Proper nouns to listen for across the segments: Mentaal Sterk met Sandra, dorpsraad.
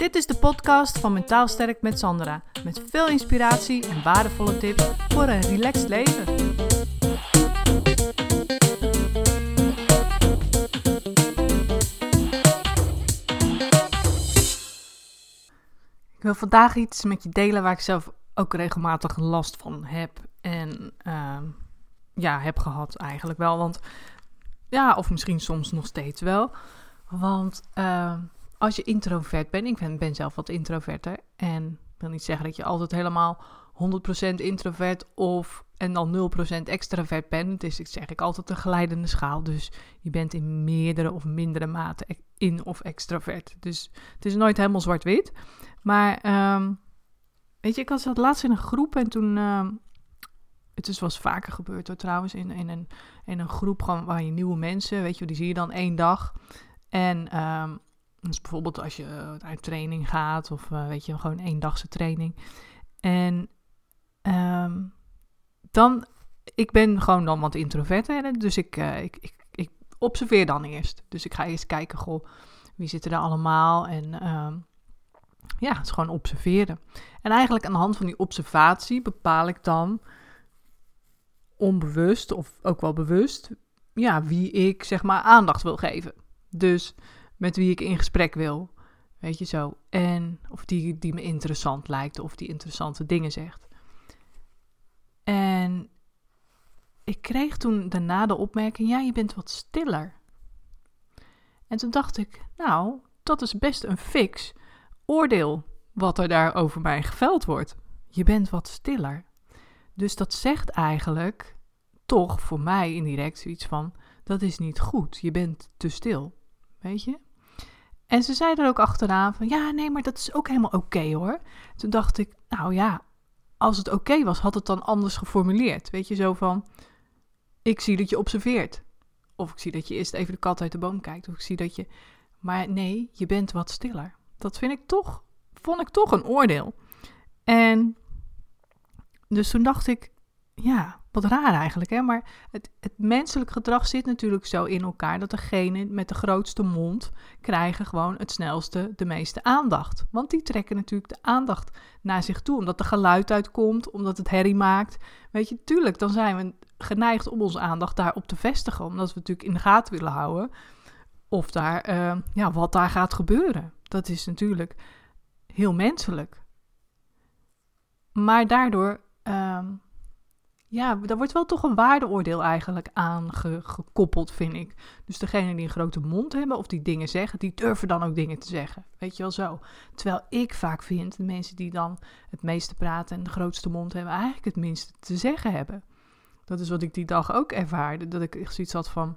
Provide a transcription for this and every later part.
Dit is de podcast van Mentaal Sterk met Sandra, met veel inspiratie en waardevolle tips voor een relaxed leven. Ik wil vandaag iets met je delen waar ik zelf ook regelmatig last van heb en heb gehad eigenlijk wel, want ja, of misschien soms nog steeds wel, want als je introvert bent, ik ben zelf wat introverter en wil niet zeggen dat je altijd helemaal 100% introvert en dan 0% extravert bent. Het is, dat zeg ik altijd, een glijdende schaal, dus je bent in meerdere of mindere mate in of extravert. Dus het is nooit helemaal zwart-wit, maar weet je, ik zat laatst in een groep en toen, het is wel eens vaker gebeurd hoor trouwens, in een groep gewoon waar je nieuwe mensen, weet je, die zie je dan één dag. En dus bijvoorbeeld als je uit training gaat of weet je, gewoon eendagse training. En dan, ik ben gewoon dan wat introverter, dus ik observeer dan eerst. Dus ik ga eerst kijken, goh, wie zitten er allemaal en... het is gewoon observeren. En eigenlijk aan de hand van die observatie bepaal ik dan onbewust of ook wel bewust, ja, wie ik zeg maar aandacht wil geven. Dus met wie ik in gesprek wil, weet je zo. En of die me interessant lijkt of die interessante dingen zegt. En ik kreeg toen daarna de opmerking, ja, je bent wat stiller. En toen dacht ik, nou, dat is best een fix oordeel wat er daar over mij geveld wordt. Je bent wat stiller. Dus dat zegt eigenlijk toch voor mij indirect zoiets van, dat is niet goed, je bent te stil, weet je. En ze zei er ook achteraan van, ja, nee, maar dat is ook helemaal oké hoor. Toen dacht ik, nou ja, als het oké was, had het dan anders geformuleerd. Weet je, zo van, ik zie dat je observeert. Of ik zie dat je eerst even de kat uit de boom kijkt. Of ik zie dat je, maar nee, je bent wat stiller. Dat vond ik toch een oordeel. En dus toen dacht ik, ja, wat raar eigenlijk, hè? Maar het menselijk gedrag zit natuurlijk zo in elkaar dat degenen met de grootste mond krijgen gewoon het snelste de meeste aandacht. Want die trekken natuurlijk de aandacht naar zich toe, omdat er geluid uitkomt, omdat het herrie maakt. Weet je, tuurlijk, dan zijn we geneigd om onze aandacht daarop te vestigen, omdat we natuurlijk in de gaten willen houden of daar, wat daar gaat gebeuren. Dat is natuurlijk heel menselijk. Maar daardoor, daar wordt wel toch een waardeoordeel eigenlijk aan gekoppeld, vind ik. Dus degenen die een grote mond hebben of die dingen zeggen, die durven dan ook dingen te zeggen. Weet je wel zo. Terwijl ik vaak vind, de mensen die dan het meeste praten en de grootste mond hebben, eigenlijk het minste te zeggen hebben. Dat is wat ik die dag ook ervaarde. Dat ik echt zoiets had van,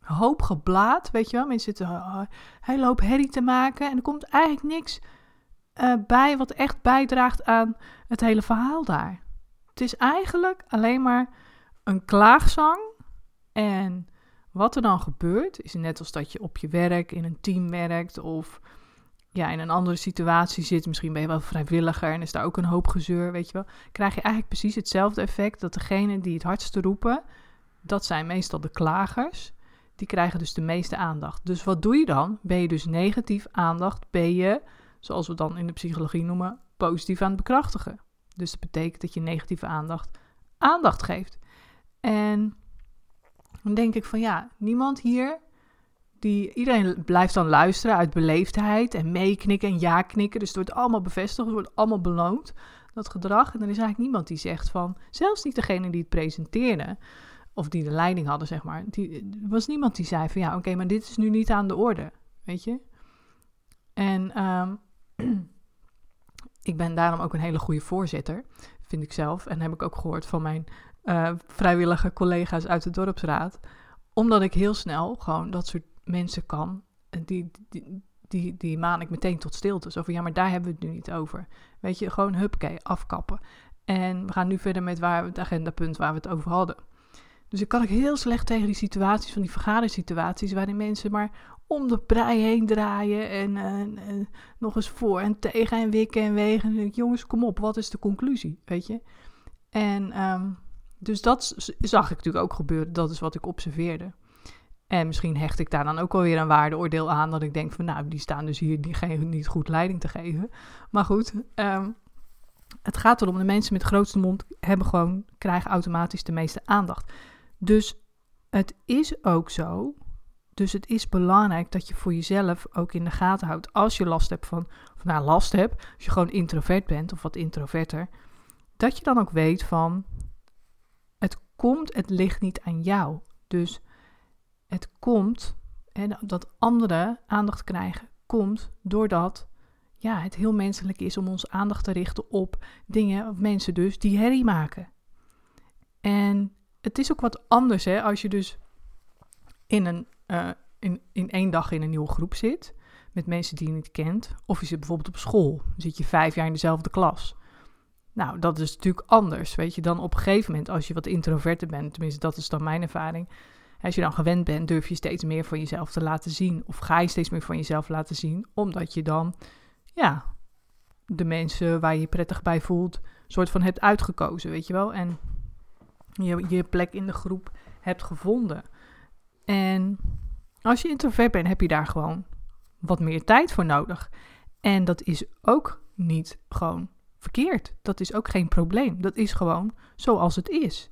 hoop geblaat, weet je wel. Mensen zitten een hele hoop herrie te maken en er komt eigenlijk niks bij wat echt bijdraagt aan het hele verhaal daar. Het is eigenlijk alleen maar een klaagzang en wat er dan gebeurt is net als dat je op je werk, in een team werkt of ja, in een andere situatie zit. Misschien ben je wel vrijwilliger en is daar ook een hoop gezeur, weet je wel. Krijg je eigenlijk precies hetzelfde effect dat degenen die het hardste roepen, dat zijn meestal de klagers. Die krijgen dus de meeste aandacht. Dus wat doe je dan? Ben je dus negatief aandacht, ben je, zoals we dan in de psychologie noemen, positief aan het bekrachtigen. Dus dat betekent dat je negatieve aandacht geeft. En dan denk ik van ja, niemand hier, iedereen blijft dan luisteren uit beleefdheid en meeknikken en ja knikken. Dus het wordt allemaal bevestigd, het wordt allemaal beloond, dat gedrag. En er is eigenlijk niemand die zegt van, zelfs niet degene die het presenteerde, of die de leiding hadden, zeg maar. Er was niemand die zei van ja, oké, maar dit is nu niet aan de orde. Weet je? En ik ben daarom ook een hele goede voorzitter, vind ik zelf. En heb ik ook gehoord van mijn vrijwillige collega's uit de dorpsraad. Omdat ik heel snel gewoon dat soort mensen kan. Die maan ik meteen tot stilte. Zo van ja, maar daar hebben we het nu niet over. Weet je, gewoon huppakee, afkappen. En we gaan nu verder met het agendapunt waar we het over hadden. Dus ik kan ook heel slecht tegen die situaties, van die vergadersituaties, waarin mensen maar om de prei heen draaien en nog eens voor en tegen en wikken en wegen. En denk ik, jongens, kom op, wat is de conclusie, weet je? En dus dat zag ik natuurlijk ook gebeuren, dat is wat ik observeerde. En misschien hecht ik daar dan ook alweer een waardeoordeel aan, dat ik denk van nou, die staan dus hier, die geven niet goed leiding te geven. Maar goed, het gaat erom, de mensen met de grootste mond krijgen automatisch de meeste aandacht. Dus het is ook zo, dus het is belangrijk dat je voor jezelf ook in de gaten houdt. Als je last hebt als je gewoon introvert bent of wat introverter, dat je dan ook weet van, het ligt niet aan jou. Dus het komt, en dat anderen aandacht krijgen, komt doordat het heel menselijk is om onze aandacht te richten op dingen, of mensen dus, die herrie maken. En het is ook wat anders als je dus in één dag in een nieuwe groep zit, met mensen die je niet kent, of je zit bijvoorbeeld op school, dan zit je 5 jaar in dezelfde klas. Nou, dat is natuurlijk anders, weet je, dan op een gegeven moment als je wat introverter bent, tenminste dat is dan mijn ervaring. Als je dan gewend bent, durf je steeds meer van jezelf te laten zien. Of ga je steeds meer van jezelf laten zien. Omdat je dan, de mensen waar je je prettig bij voelt, soort van hebt uitgekozen, weet je wel. En je plek in de groep hebt gevonden. En als je introvert bent, heb je daar gewoon wat meer tijd voor nodig. En dat is ook niet gewoon verkeerd. Dat is ook geen probleem. Dat is gewoon zoals het is.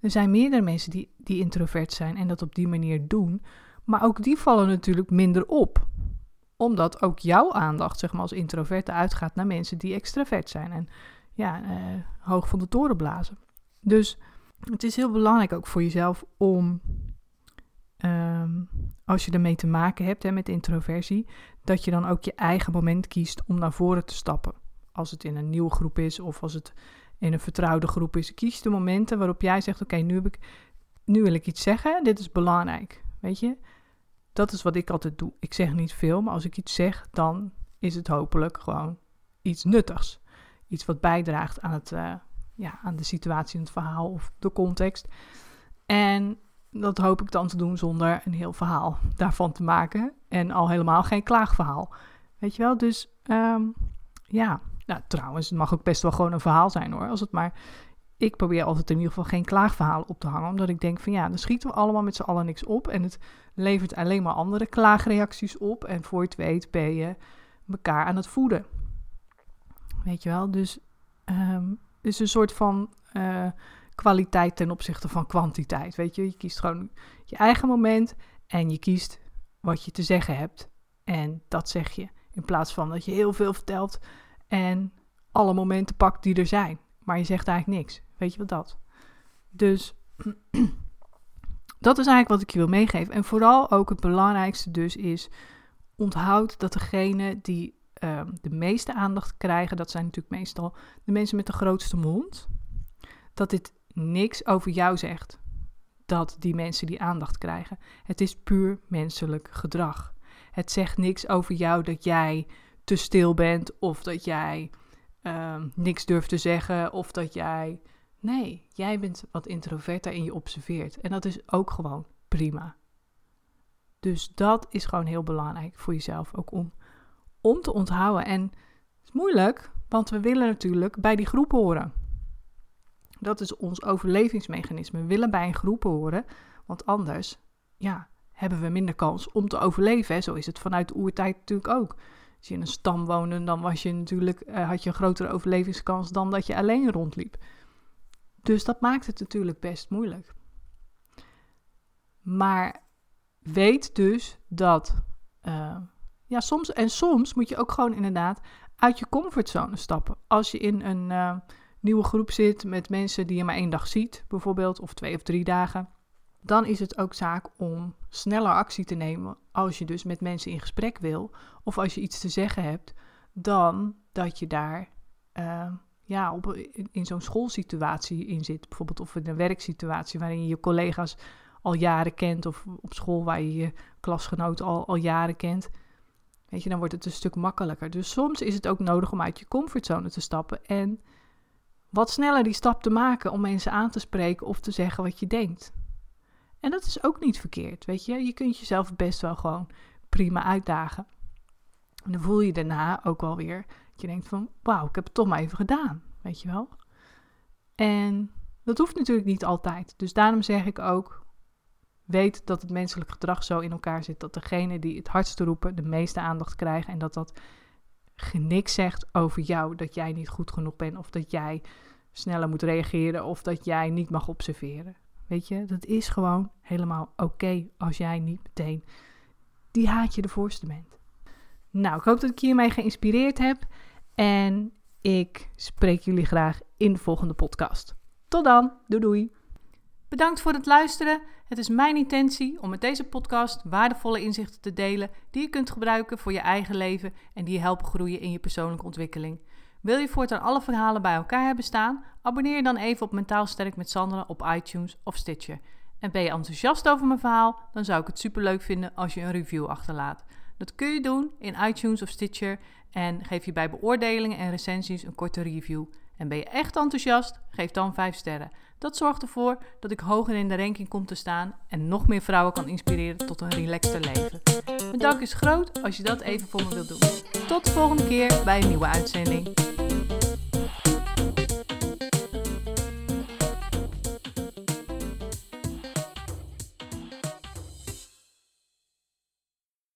Er zijn meerdere mensen die introvert zijn en dat op die manier doen. Maar ook die vallen natuurlijk minder op. Omdat ook jouw aandacht als introverte uitgaat naar mensen die extravert zijn. En hoog van de toren blazen. Dus het is heel belangrijk ook voor jezelf om, als je ermee te maken hebt met introversie, dat je dan ook je eigen moment kiest om naar voren te stappen. Als het in een nieuwe groep is of als het in een vertrouwde groep is. Kies de momenten waarop jij zegt, oké, nu wil ik iets zeggen. Dit is belangrijk, weet je. Dat is wat ik altijd doe. Ik zeg niet veel, maar als ik iets zeg, dan is het hopelijk gewoon iets nuttigs. Iets wat bijdraagt aan aan de situatie, het verhaal of de context. En dat hoop ik dan te doen zonder een heel verhaal daarvan te maken. En al helemaal geen klaagverhaal. Weet je wel, dus Nou, trouwens, het mag ook best wel gewoon een verhaal zijn hoor. Ik probeer altijd in ieder geval geen klaagverhalen op te hangen. Omdat ik denk van dan schieten we allemaal met z'n allen niks op. En het levert alleen maar andere klaagreacties op. En voor je het weet ben je elkaar aan het voeden. Weet je wel, dus het is een soort van kwaliteit ten opzichte van kwantiteit. Weet je, je kiest gewoon je eigen moment en je kiest wat je te zeggen hebt. En dat zeg je. In plaats van dat je heel veel vertelt en alle momenten pakt die er zijn. Maar je zegt eigenlijk niks. Weet je wat dat? Dus dat is eigenlijk wat ik je wil meegeven. En vooral ook het belangrijkste dus is, onthoud dat degene die de meeste aandacht krijgen, dat zijn natuurlijk meestal de mensen met de grootste mond, dat dit niks over jou zegt. Dat die mensen die aandacht krijgen. Het is puur menselijk gedrag. Het zegt niks over jou dat jij te stil bent of dat jij niks durft te zeggen of dat jij... Nee, jij bent wat introverter en je observeert. En dat is ook gewoon prima. Dus dat is gewoon heel belangrijk voor jezelf ook om te onthouden. En het is moeilijk, want we willen natuurlijk bij die groep horen. Dat is ons overlevingsmechanisme. We willen bij een groep horen, want anders hebben we minder kans om te overleven. Hè? Zo is het vanuit de oertijd natuurlijk ook. Als je in een stam woonde, dan had je een grotere overlevingskans dan dat je alleen rondliep. Dus dat maakt het natuurlijk best moeilijk. Maar weet dus dat soms moet je ook gewoon inderdaad uit je comfortzone stappen. Als je in een nieuwe groep zit met mensen die je maar 1 dag ziet, bijvoorbeeld, of 2 of 3 dagen, dan is het ook zaak om sneller actie te nemen als je dus met mensen in gesprek wil of als je iets te zeggen hebt, dan dat je daar in zo'n schoolsituatie in zit. Bijvoorbeeld of in een werksituatie waarin je je collega's al jaren kent of op school waar je je klasgenoot al jaren kent. Weet je, dan wordt het een stuk makkelijker. Dus soms is het ook nodig om uit je comfortzone te stappen en wat sneller die stap te maken om mensen aan te spreken of te zeggen wat je denkt. En dat is ook niet verkeerd, weet je. Je kunt jezelf best wel gewoon prima uitdagen. En dan voel je daarna ook wel weer dat je denkt van, wauw, ik heb het toch maar even gedaan, weet je wel. En dat hoeft natuurlijk niet altijd. Dus daarom zeg ik ook, weet dat het menselijk gedrag zo in elkaar zit dat degene die het hardst roepen de meeste aandacht krijgen en dat dat niks zegt over jou, dat jij niet goed genoeg bent of dat jij sneller moet reageren of dat jij niet mag observeren. Weet je, dat is gewoon helemaal oké als jij niet meteen die haatje de voorste bent. Nou, ik hoop dat ik hiermee geïnspireerd heb en ik spreek jullie graag in de volgende podcast. Tot dan, doei doei! Bedankt voor het luisteren. Het is mijn intentie om met deze podcast waardevolle inzichten te delen die je kunt gebruiken voor je eigen leven en die je helpen groeien in je persoonlijke ontwikkeling. Wil je voortaan alle verhalen bij elkaar hebben staan? Abonneer je dan even op Mentaal Sterk met Sandra op iTunes of Stitcher. En ben je enthousiast over mijn verhaal? Dan zou ik het superleuk vinden als je een review achterlaat. Dat kun je doen in iTunes of Stitcher en geef je bij beoordelingen en recensies een korte review. En ben je echt enthousiast? Geef dan 5 sterren. Dat zorgt ervoor dat ik hoger in de ranking kom te staan en nog meer vrouwen kan inspireren tot een relaxter leven. Mijn dank is groot als je dat even voor me wilt doen. Tot de volgende keer bij een nieuwe uitzending.